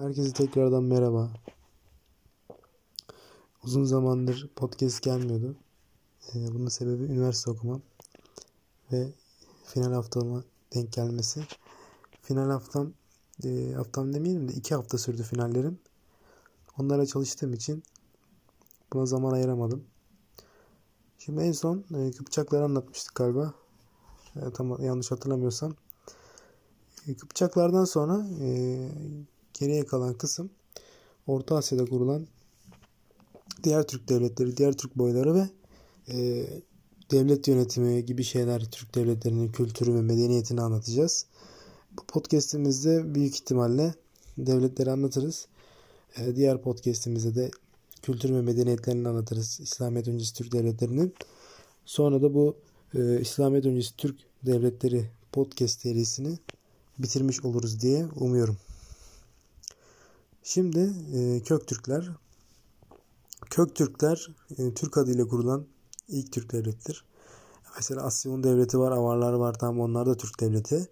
Herkese tekrardan merhaba. Uzun zamandır podcast gelmiyordu. Bunun sebebi üniversite okumam ve final haftama denk gelmesi. Final haftam demeyelim de 2 hafta sürdü finallerim. Onlara çalıştığım için buna zaman ayıramadım. Şimdi en son Kıpçakları anlatmıştık galiba. Tam yanlış hatırlamıyorsam. Kıpçaklardan sonra geriye kalan kısım Orta Asya'da kurulan diğer Türk devletleri, diğer Türk boyları ve devlet yönetimi gibi şeyler, Türk devletlerinin kültürü ve medeniyetini anlatacağız. Bu podcastimizde büyük ihtimalle devletleri anlatırız. Diğer podcastimizde de kültür ve medeniyetlerini anlatırız. İslamiyet öncesi Türk devletlerinin. Sonra da bu İslamiyet öncesi Türk devletleri podcast serisini bitirmiş oluruz diye umuyorum. Şimdi Kök Türkler. Kök Türkler Türk adıyla kurulan ilk Türk devlettir. Mesela Asya'nın devleti var, Avarlar var, tam onlar da Türk devleti.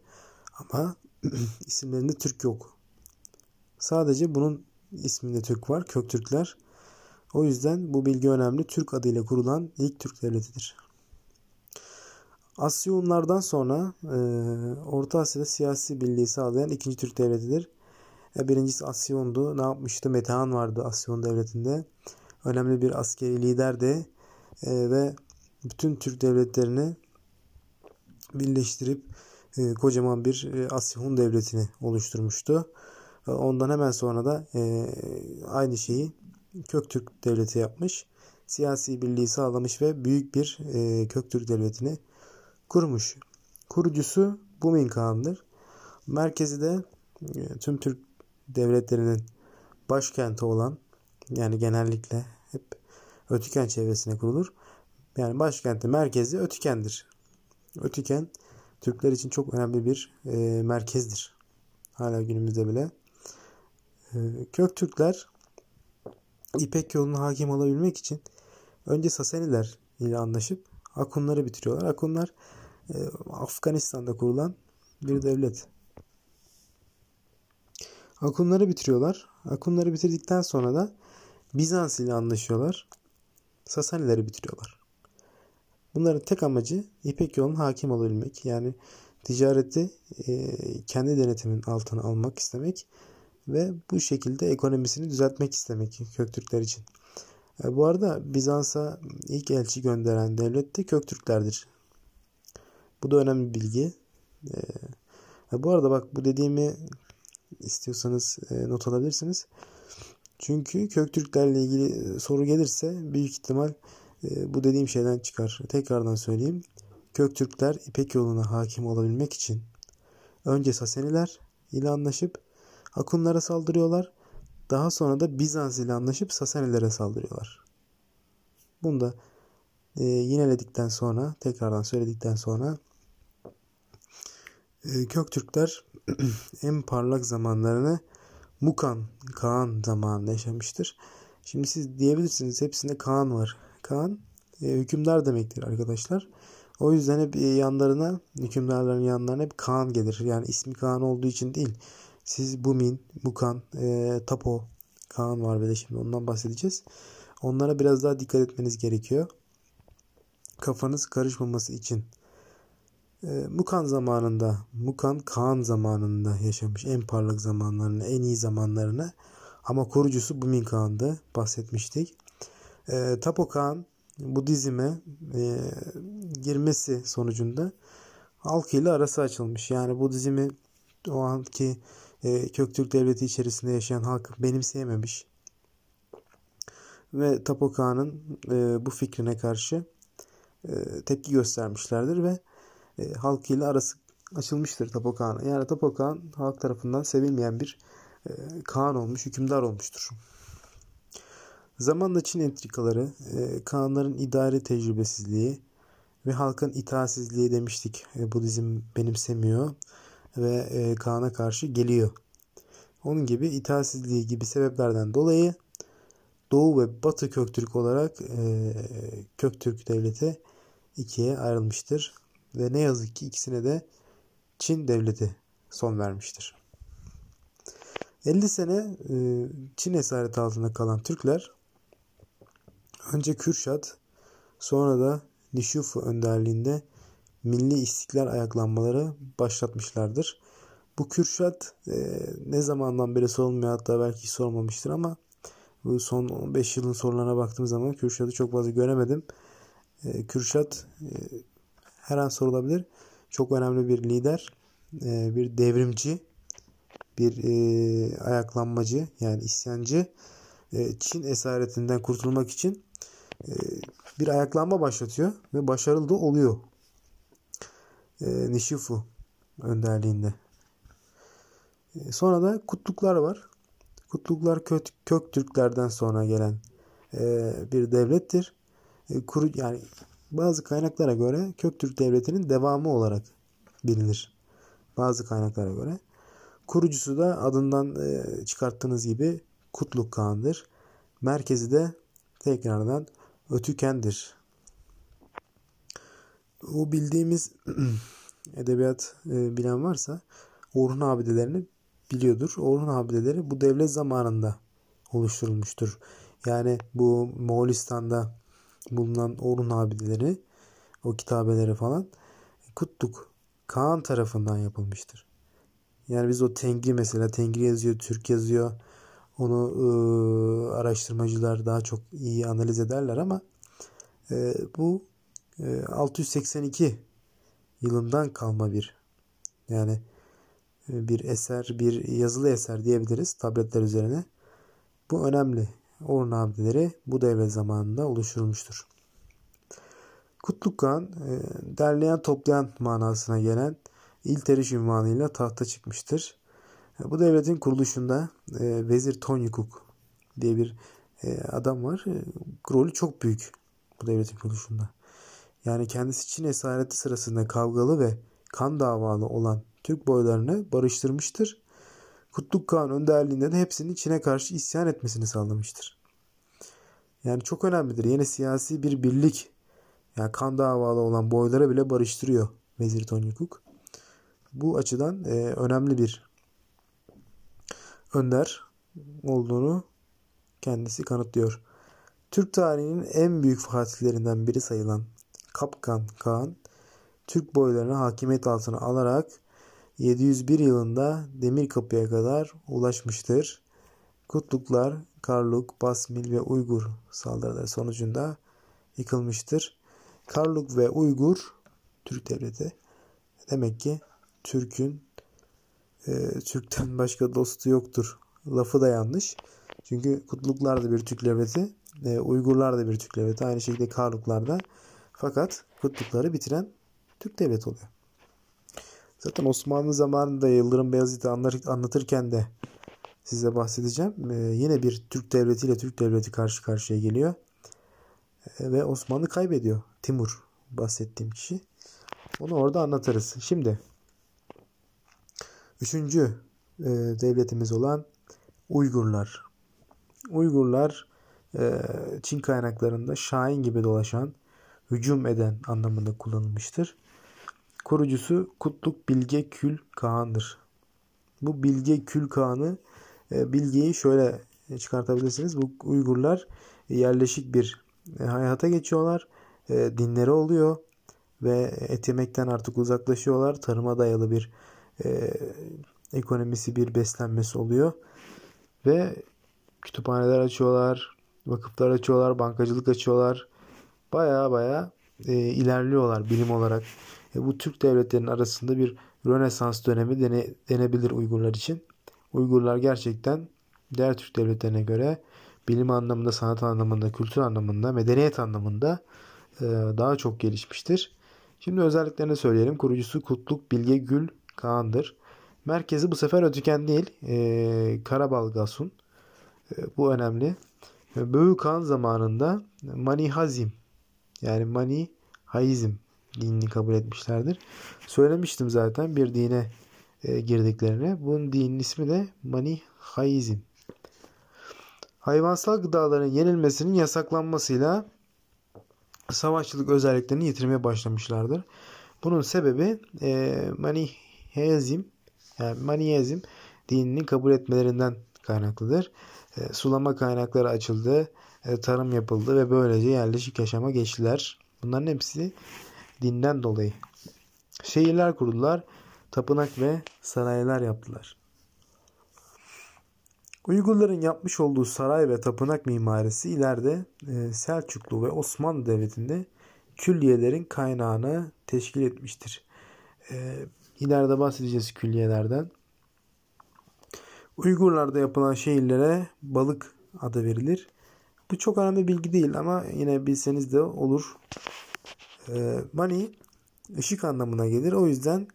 Ama isimlerinde Türk yok. Sadece bunun isminde Türk var, Kök Türkler. O yüzden bu bilgi önemli. Türk adıyla kurulan ilk Türk devletidir. Asyonlardan sonra Orta Asya'da siyasi birliği sağlayan ikinci Türk devletidir. Birincisi Asyon'du. Ne yapmıştı? Metehan vardı Asyon devletinde. Önemli bir askeri liderdi. Ve bütün Türk devletlerini birleştirip kocaman bir Asyon devletini oluşturmuştu. Ondan hemen sonra da aynı şeyi Köktürk devleti yapmış. Siyasi birliği sağlamış ve büyük bir Köktürk devletini kurmuş. Kurucusu Mukan Kağan'dır. Merkezi de tüm Türk devletlerinin başkenti olan, yani genellikle hep Ötüken çevresine kurulur. Yani başkenti, merkezi Ötüken'dir. Ötüken Türkler için çok önemli bir merkezdir. Hala günümüzde bile. Kök Türkler İpek yoluna hakim olabilmek için önce Sasaniler ile anlaşıp Akunları bitiriyorlar. Akunlar Afganistan'da kurulan bir devlet. Akunları bitiriyorlar. Akunları bitirdikten sonra da Bizans ile anlaşıyorlar. Sasanileri bitiriyorlar. Bunların tek amacı İpek yolunun hakim olabilmek. Yani ticareti kendi denetimin altına almak istemek ve bu şekilde ekonomisini düzeltmek istemek Köktürkler için. Bu arada Bizans'a ilk elçi gönderen devlet de Köktürklerdir. Bu da önemli bir bilgi. Bu arada bak, bu dediğimi istiyorsanız not alabilirsiniz. Çünkü Köktürklerle ilgili soru gelirse büyük ihtimal bu dediğim şeyden çıkar. Tekrardan söyleyeyim. Köktürkler İpek yoluna hakim olabilmek için önce Sasaniler ile anlaşıp Akunlara saldırıyorlar. Daha sonra da Bizans ile anlaşıp Sasanilere saldırıyorlar. Bunu da yineledikten sonra, tekrardan söyledikten sonra Köktürkler en parlak zamanlarını Mukan Kağan zamanında yaşamıştır. Şimdi siz diyebilirsiniz hepsinde Kağan var. Kağan hükümdar demektir arkadaşlar. O yüzden hep yanlarına, hükümdarların yanlarına hep Kağan gelir. Yani ismi Kağan olduğu için değil. Siz Mukan, Tapo Kağan var ve de şimdi ondan bahsedeceğiz. Onlara biraz daha dikkat etmeniz gerekiyor. Kafanız karışmaması için. Mukan Kağan zamanında yaşamış en parlak zamanlarını, en iyi zamanlarını. Ama kurucusu Mukan Kağan'dı, bahsetmiştik. Tapo Kağan Budizm'e girmesi sonucunda halkıyla arası açılmış. Yani Budizm'i o anki Köktürk devleti içerisinde yaşayan halk benimseyememiş. Ve Tapo Kağan'ın bu fikrine karşı tepki göstermişlerdir ve halkıyla arası açılmıştır Tapo Kağan'a. Yani Tapo Kağan halk tarafından sevilmeyen bir Kağan olmuş, hükümdar olmuştur. Zamanla Çin entrikaları, Kağanların idari tecrübesizliği ve halkın itaatsizliği demiştik. Budizm benimsemiyor ve Kağan'a karşı geliyor. Onun gibi itaatsizliği gibi sebeplerden dolayı Doğu ve Batı Köktürk olarak Köktürk devleti ikiye ayrılmıştır. Ve ne yazık ki ikisine de Çin devleti son vermiştir. 50 sene Çin esareti altında kalan Türkler önce Kürşat, sonra da Nişufu önderliğinde milli istiklal ayaklanmaları başlatmışlardır. Bu Kürşat ne zamandan beri sorulmuyor, hatta belki sorulmamıştır ama bu son 5 yılın sorularına baktığım zaman Kürşat'ı çok fazla göremedim. Kürşat her an sorulabilir. Çok önemli bir lider, bir devrimci, bir ayaklanmacı, yani isyancı. Çin esaretinden kurtulmak için bir ayaklanma başlatıyor ve başarılı da oluyor. Nişufu önderliğinde. Sonra da Kutluklar var. Kutluklar Kök Türklerden sonra gelen bir devlettir. Yani bazı kaynaklara göre Köktürk devletinin devamı olarak bilinir. Bazı kaynaklara göre. Kurucusu da adından çıkarttığınız gibi Kutluk Kağan'dır. Merkezi de tekrardan Ötüken'dir. O bildiğimiz edebiyat bilen varsa Orhun abidelerini biliyordur. Orhun abideleri bu devlet zamanında oluşturulmuştur. Yani bu Moğolistan'da bulunan Orhun abideleri, o kitabeleri falan Kutluk Kağan tarafından yapılmıştır. Yani biz o Tengri, mesela Tengri yazıyor, Türk yazıyor. Onu araştırmacılar daha çok iyi analiz ederler ama bu 682 yılından kalma bir, yani bir eser, bir yazılı eser diyebiliriz tabletler üzerine. Bu önemli. Orhun abideleri bu devlet zamanında oluşturulmuştur. Kutluk Kağan derleyen toplayan manasına gelen İlteriş ünvanıyla tahta çıkmıştır. Bu devletin kuruluşunda Vezir Tonyukuk diye bir adam var. Rolü çok büyük bu devletin kuruluşunda. Yani kendisi Çin esareti sırasında kavgalı ve kan davalı olan Türk boylarını barıştırmıştır. Kutluk Kağan önderliğinde de hepsinin Çin'e karşı isyan etmesini sağlamıştır. Yani çok önemlidir. Yeni siyasi bir birlik. Yani kan davalı olan boylara bile barıştırıyor Vezir Tonyukuk. Bu açıdan önemli bir önder olduğunu kendisi kanıtlıyor. Türk tarihinin en büyük fatihlerinden biri sayılan Kapkan Kağan, Türk boylarını hakimiyet altına alarak 701 yılında Demirkapı'ya kadar ulaşmıştır. Kutluklar, Karluk, Basmil ve Uygur saldırıları sonucunda yıkılmıştır. Karluk ve Uygur Türk devleti. Demek ki Türk'ten başka dostu yoktur lafı da yanlış. Çünkü Kutluklar da bir Türk devleti, Uygurlar da bir Türk devleti, aynı şekilde Karluklar da. Fakat Kutlukları bitiren Türk devleti oluyor. Zaten Osmanlı zamanında Yıldırım Beyazıt'ı anlatırken de size bahsedeceğim. Yine bir Türk devletiyle Türk devleti karşı karşıya geliyor. Ve Osmanlı kaybediyor. Timur bahsettiğim kişi. Onu orada anlatırız. Şimdi üçüncü devletimiz olan Uygurlar. Uygurlar Çin kaynaklarında Şahin gibi dolaşan, hücum eden anlamında kullanılmıştır. Kurucusu Kutluk Bilge Kül Kağan'dır. Bu Bilge Kül Kağan'ı, bilgeyi şöyle çıkartabilirsiniz. Bu Uygurlar yerleşik bir hayata geçiyorlar. Dinleri oluyor ve et yemekten artık uzaklaşıyorlar. Tarıma dayalı bir ekonomisi, bir beslenmesi oluyor. Ve kütüphaneler açıyorlar, vakıflar açıyorlar, bankacılık açıyorlar. Baya ilerliyorlar bilim olarak. Bu Türk devletlerinin arasında bir Rönesans dönemi denebilir Uygurlar için. Uygurlar gerçekten diğer Türk devletlerine göre bilim anlamında, sanat anlamında, kültür anlamında, medeniyet anlamında daha çok gelişmiştir. Şimdi özelliklerini söyleyelim. Kurucusu Kutluk Bilge Gül Kağan'dır. Merkezi bu sefer Ötüken değil, Karabalgasun. Bu önemli. Böğü Kağan zamanında Maniheizm, yani Maniheizm dinini kabul etmişlerdir. Söylemiştim zaten bir dine girdiklerini. Bunun dinin ismi de Maniheizm. Hayvansal gıdaların yenilmesinin yasaklanmasıyla savaşçılık özelliklerini yitirmeye başlamışlardır. Bunun sebebi Maniheizm dinini kabul etmelerinden kaynaklıdır. Sulama kaynakları açıldı, tarım yapıldı ve böylece yerleşik yaşama geçtiler. Bunların hepsi dinden dolayı. Şehirler kurdular, tapınak ve saraylar yaptılar. Uygurların yapmış olduğu saray ve tapınak mimarisi ileride Selçuklu ve Osmanlı Devleti'nde külliyelerin kaynağını teşkil etmiştir. İleride bahsedeceğiz külliyelerden. Uygurlarda yapılan şehirlere Balık adı verilir. Bu çok önemli bilgi değil ama yine bilseniz de olur. Mani ışık anlamına gelir. O yüzden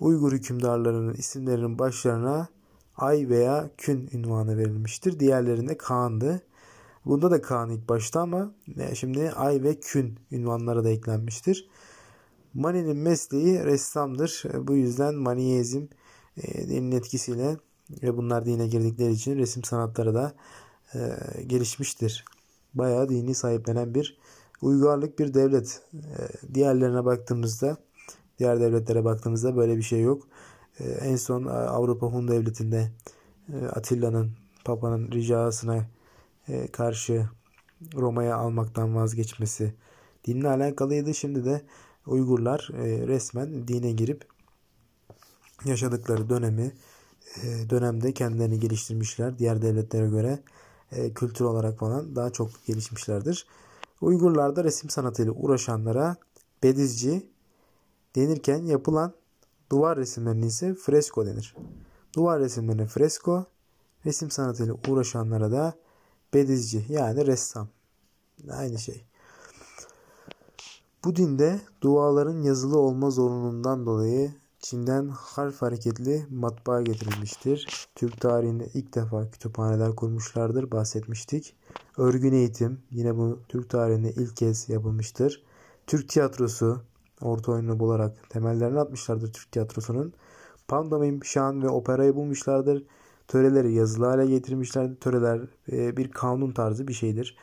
Uygur hükümdarlarının isimlerinin başlarına Ay veya Kün unvanı verilmiştir. Diğerlerinde Kağan'dı. Bunda da Kağan ilk başta ama şimdi Ay ve Kün unvanları da eklenmiştir. Mani'nin mesleği ressamdır. Bu yüzden Maniheizm dinin etkisiyle ve bunlar dine girdikleri için resim sanatları da gelişmiştir. Bayağı dini sahiplenen bir uygarlık, bir devlet. Diğer devletlere baktığımızda böyle bir şey yok. En son Avrupa Hun Devleti'nde Atilla'nın, Papa'nın ricasına karşı Roma'ya almaktan vazgeçmesi dinle alakalıydı. Şimdi de Uygurlar resmen dine girip yaşadıkları dönemde kendilerini geliştirmişler. Diğer devletlere göre kültür olarak falan daha çok gelişmişlerdir. Uygurlarda resim sanatıyla uğraşanlara bedizci denirken yapılan duvar resimlerine ise fresko denir. Duvar resimlerine fresko, resim sanatıyla uğraşanlara da bedizci yani ressam. Aynı şey. Bu dinde duaların yazılı olma zorunluluğundan dolayı Çin'den harf hareketli matbaa getirilmiştir. Türk tarihinde ilk defa kütüphaneler kurmuşlardır, bahsetmiştik. Örgün eğitim yine bu Türk tarihinde ilk kez yapılmıştır. Türk tiyatrosu orta oyunu olarak temellerini atmışlardır Türk tiyatrosunun. Pandomim, şan ve operayı bulmuşlardır. Töreleri yazılı hale getirmişlerdir. Töreler bir kanun tarzı bir şeydir.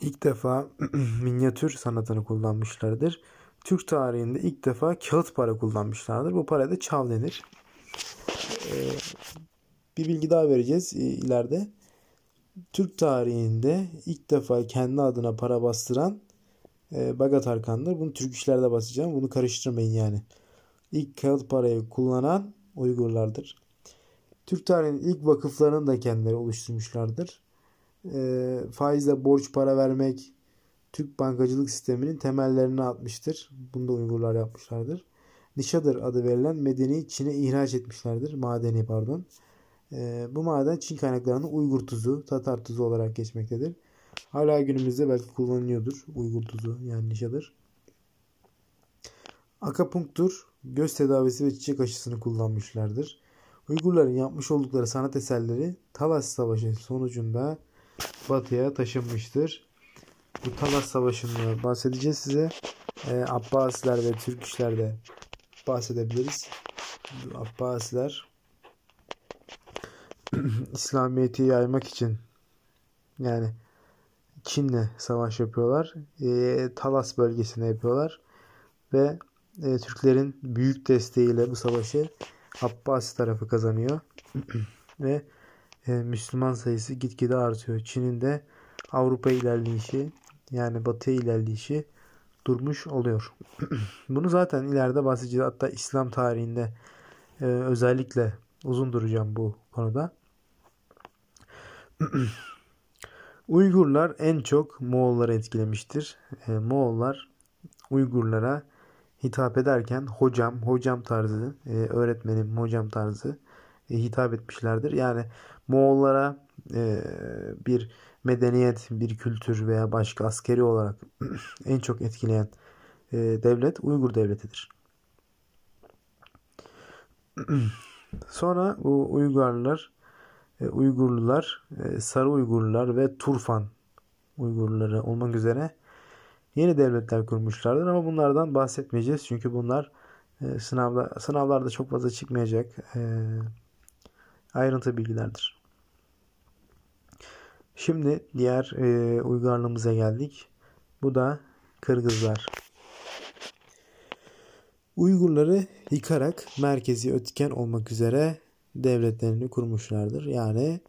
İlk defa minyatür sanatını kullanmışlardır. Türk tarihinde ilk defa kağıt para kullanmışlardır. Bu paraya da çav denir. Bir bilgi daha vereceğiz ileride. Türk tarihinde ilk defa kendi adına para bastıran Baga-Tarkan'dır. Bunu Türgişler'de basacağım. Bunu karıştırmayın yani. İlk kağıt parayı kullanan Uygurlardır. Türk tarihinin ilk vakıflarını da kendileri oluşturmuşlardır. Faizle borç para vermek Türk bankacılık sisteminin temellerini atmıştır. Bunu da Uygurlar yapmışlardır. Nişadır adı verilen medeni Çin'e ihraç etmişlerdir. Madeni pardon. Bu maden Çin kaynaklarında Uygur tuzu, Tatar tuzu olarak geçmektedir. Hala günümüzde belki kullanılıyordur. Uygur tuzu yani nişadır. Akapunktur, göz tedavisi ve çiçek aşısını kullanmışlardır. Uygurların yapmış oldukları sanat eserleri Talas Savaşı sonucunda batıya taşınmıştır. Bu Talas Savaşı'ndan bahsedeceğiz size. Abbasiler ve Türgişler de bahsedebiliriz. Abbasiler İslamiyet'i yaymak için yani Çin'le savaş yapıyorlar. Talas bölgesine yapıyorlar. Ve Türklerin büyük desteğiyle bu savaşı Abbasi tarafı kazanıyor. Ve Müslüman sayısı gitgide artıyor. Çin'in de Avrupa ilerleyişi yani Batı ilerleyişi durmuş oluyor. Bunu zaten ileride bahsedeceğiz. Hatta İslam tarihinde özellikle uzun duracağım bu konuda. Uygurlar en çok Moğolları etkilemiştir. Moğollar Uygurlara hitap ederken hocam tarzı, öğretmenim, hocam tarzı hitap etmişlerdir. Yani Moğollara bir medeniyet, bir kültür veya başka askeri olarak en çok etkileyen devlet Uygur devletidir. Sonra bu Uygurlular, Sarı Uygurlular ve Turfan Uygurluları olmak üzere yeni devletler kurmuşlardır ama bunlardan bahsetmeyeceğiz çünkü bunlar sınavlarda çok fazla çıkmayacak ayrıntı bilgilerdir. Şimdi diğer uygarlığımıza geldik. Bu da Kırgızlar. Uygurları yıkarak merkezi Ötüken olmak üzere devletlerini kurmuşlardır. Yani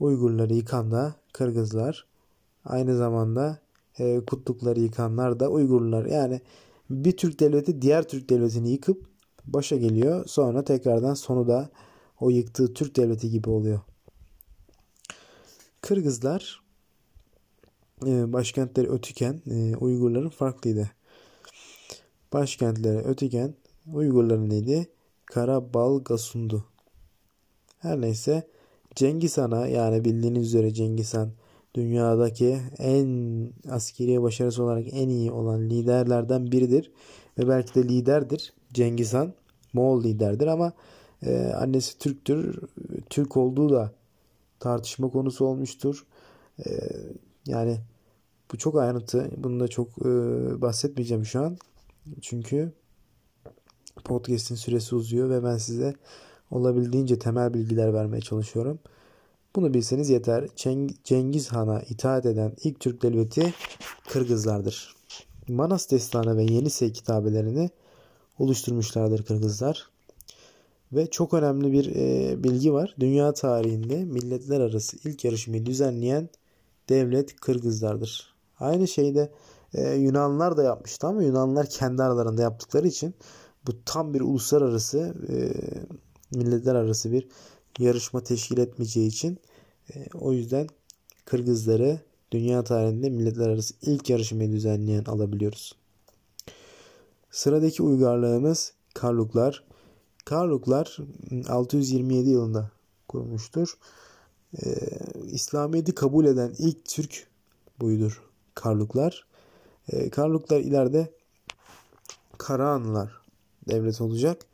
Uygurları yıkan da Kırgızlar, aynı zamanda Kutlukları yıkanlar da Uygurlar. Yani bir Türk devleti diğer Türk devletini yıkıp başa geliyor. Sonra tekrardan sonu da o yıktığı Türk devleti gibi oluyor. Kırgızlar başkentleri Ötüken, Uygurların farklıydı. Başkentleri Ötüken, Uygurların neydi? Karabalgasun'du. Her neyse, Cengiz Han'a, yani bildiğiniz üzere Cengiz Han dünyadaki en askeri başarısı olarak en iyi olan liderlerden biridir. Ve belki de liderdir. Cengiz Han Moğol liderdir ama annesi Türktür. Türk olduğu da tartışma konusu olmuştur. Yani bu çok ayrıntı. Bunu da çok bahsetmeyeceğim şu an. Çünkü podcast'in süresi uzuyor ve ben size olabildiğince temel bilgiler vermeye çalışıyorum. Bunu bilseniz yeter. Cengiz Han'a itaat eden ilk Türk devleti Kırgızlardır. Manas Destanı ve Yenisey kitabelerini oluşturmuşlardır Kırgızlar. Ve çok önemli bir bilgi var. Dünya tarihinde milletler arası ilk yarışmayı düzenleyen devlet Kırgızlardır. Aynı şeyde Yunanlar da yapmıştı ama Yunanlar kendi aralarında yaptıkları için bu tam bir uluslararası, milletler arası bir yarışma teşkil etmeyeceği için o yüzden Kırgızları dünya tarihinde milletler arası ilk yarışmayı düzenleyen alabiliyoruz. Sıradaki uygarlığımız Karluklar. Karluklar 627 yılında kurulmuştur. İslamiyet'i kabul eden ilk Türk buydur Karluklar. Karluklar ileride Karahanlar devleti olacak.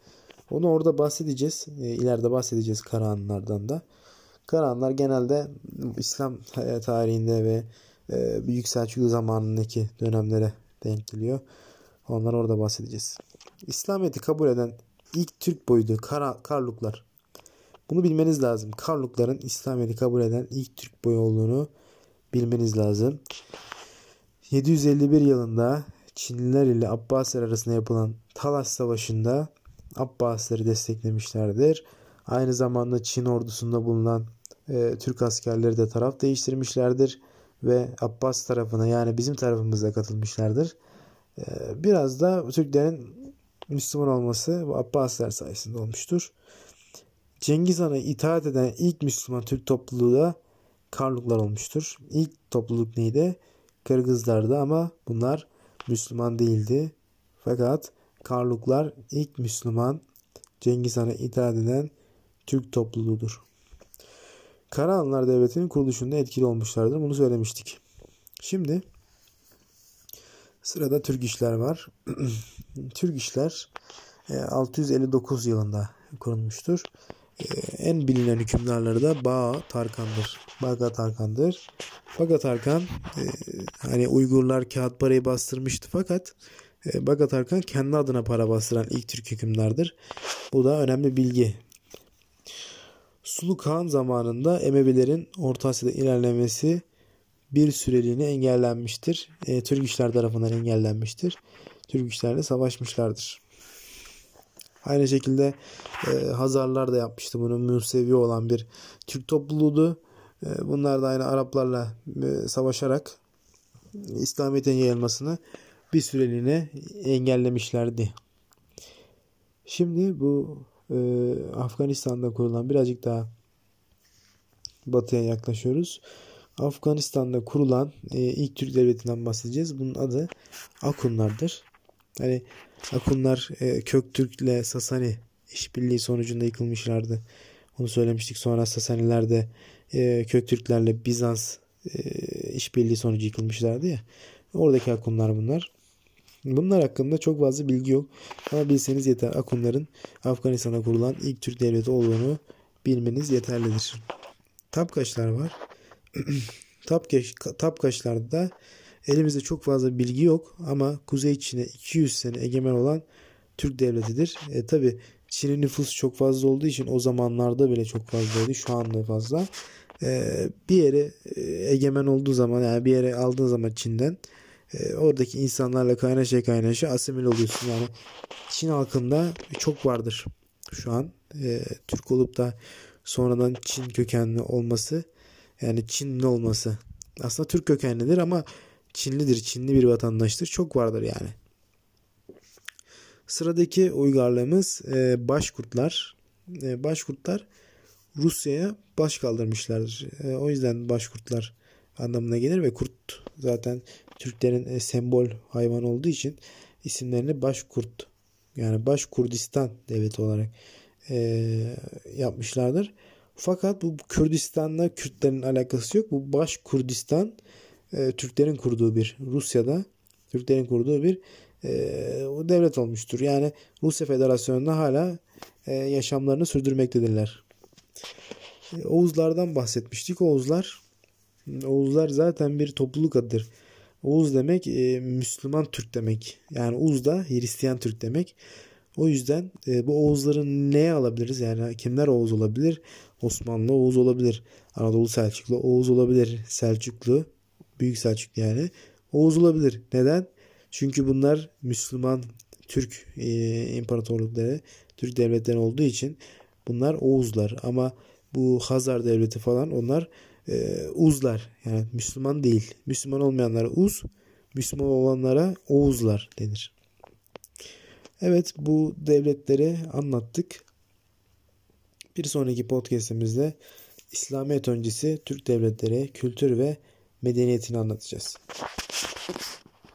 Onu orada bahsedeceğiz. İleride bahsedeceğiz Karahanlardan da. Karahanlar genelde İslam tarihinde ve Büyük Selçuklu zamanındaki dönemlere denk geliyor. Onları orada bahsedeceğiz. İslamiyet'i kabul eden ilk Türk boyudur Karluklar. Bunu bilmeniz lazım. Karlukların İslamiyet'i kabul eden ilk Türk boyu olduğunu bilmeniz lazım. 751 yılında Çinliler ile Abbasiler arasında yapılan Talas Savaşı'nda Abbasileri desteklemişlerdir. Aynı zamanda Çin ordusunda bulunan Türk askerleri de taraf değiştirmişlerdir ve Abbas tarafına, yani bizim tarafımıza katılmışlardır. Biraz da Türklerin Müslüman olması bu Abbasiler sayesinde olmuştur. Cengiz Han'a itaat eden ilk Müslüman Türk topluluğu da Karluklar olmuştur. İlk topluluk neydi? Kırgızlardı ama bunlar Müslüman değildi. Fakat Karluklar ilk Müslüman Cengiz Han'a itaat eden Türk topluluğudur. Karahanlar devletinin kuruluşunda etkili olmuşlardır. Bunu söylemiştik. Şimdi sırada Türgişler var. Türgişler 659 yılında kurulmuştur. En bilinen hükümdarları da Baga-Tarkan'dır. Baga-Tarkan hani Uygurlar kağıt parayı bastırmıştı fakat Baga-Tarkan kendi adına para bastıran ilk Türk hükümdardır. Bu da önemli bilgi. Sulu Kağan zamanında Emevilerin Orta Asya'da ilerlemesi bir süreliğine engellenmiştir. Türgişler tarafından engellenmiştir. Türgişlerle savaşmışlardır. Aynı şekilde Hazarlar da yapmıştı bunu. Musevi olan bir Türk topluluğuydu. Bunlar da aynı Araplarla savaşarak İslamiyet'in yayılmasını bir süreliğine engellemişlerdi. Şimdi bu Afganistan'da kurulan, birazcık daha batıya yaklaşıyoruz. Afganistan'da kurulan ilk Türk devletinden bahsedeceğiz. Bunun adı Akunlar'dır. Yani Akunlar Köktürk ile Sasani işbirliği sonucunda yıkılmışlardı. Onu söylemiştik. Sonra Sasaniler de Köktürklerle Bizans işbirliği sonucu yıkılmışlardı ya. Oradaki Akunlar bunlar. Bunlar hakkında çok fazla bilgi yok. Ama bilseniz yeter. Akunların Afganistan'a kurulan ilk Türk devleti olduğunu bilmeniz yeterlidir. Tapkaşlar var. Tapkaşlar'da elimizde çok fazla bilgi yok ama Kuzey Çin'e 200 sene egemen olan Türk devletidir. Tabi Çin'in nüfusu çok fazla olduğu için o zamanlarda bile çok fazlaydı. Şu anda fazla. Bir yere egemen olduğu zaman, yani bir yere aldığın zaman Çin'den oradaki insanlarla kaynaşa asimil oluyorsun. Yani Çin halkında çok vardır şu an. Türk olup da sonradan Çin kökenli olması, yani Çinli olması. Aslında Türk kökenlidir ama Çinlidir. Çinli bir vatandaştır. Çok vardır yani. Sıradaki uygarlığımız Başkurtlar. Başkurtlar Rusya'ya baş kaldırmışlardır. O yüzden Başkurtlar anlamına gelir ve kurt zaten Türklerin sembol hayvan olduğu için isimlerini Başkurt, yani Başkurdistan devleti olarak yapmışlardır. Fakat bu Kürdistan'la Kürtlerin alakası yok. Bu Başkurdistan Türklerin kurduğu bir, Rusya'da Türklerin kurduğu bir o devlet olmuştur. Yani Rusya Federasyonu'nda hala yaşamlarını sürdürmektedirler. Oğuzlardan bahsetmiştik. Oğuzlar zaten bir topluluk adıdır. Oğuz demek Müslüman Türk demek. Yani Uz da Hristiyan Türk demek. O yüzden bu Oğuzların neye alabiliriz? Yani kimler Oğuz olabilir? Osmanlı Oğuz olabilir. Anadolu Selçuklu Oğuz olabilir. Selçuklu, Büyük Selçuklu yani. Oğuz olabilir. Neden? Çünkü bunlar Müslüman Türk imparatorlukları, Türk devletleri olduğu için bunlar Oğuzlar. Ama bu Hazar devleti falan onlar Uzlar. Yani Müslüman değil. Müslüman olmayanlara Uz, Müslüman olanlara Oğuzlar denir. Evet, bu devletleri anlattık. Bir sonraki podcastimizde İslamiyet öncesi Türk devletleri, kültür ve medeniyetini anlatacağız.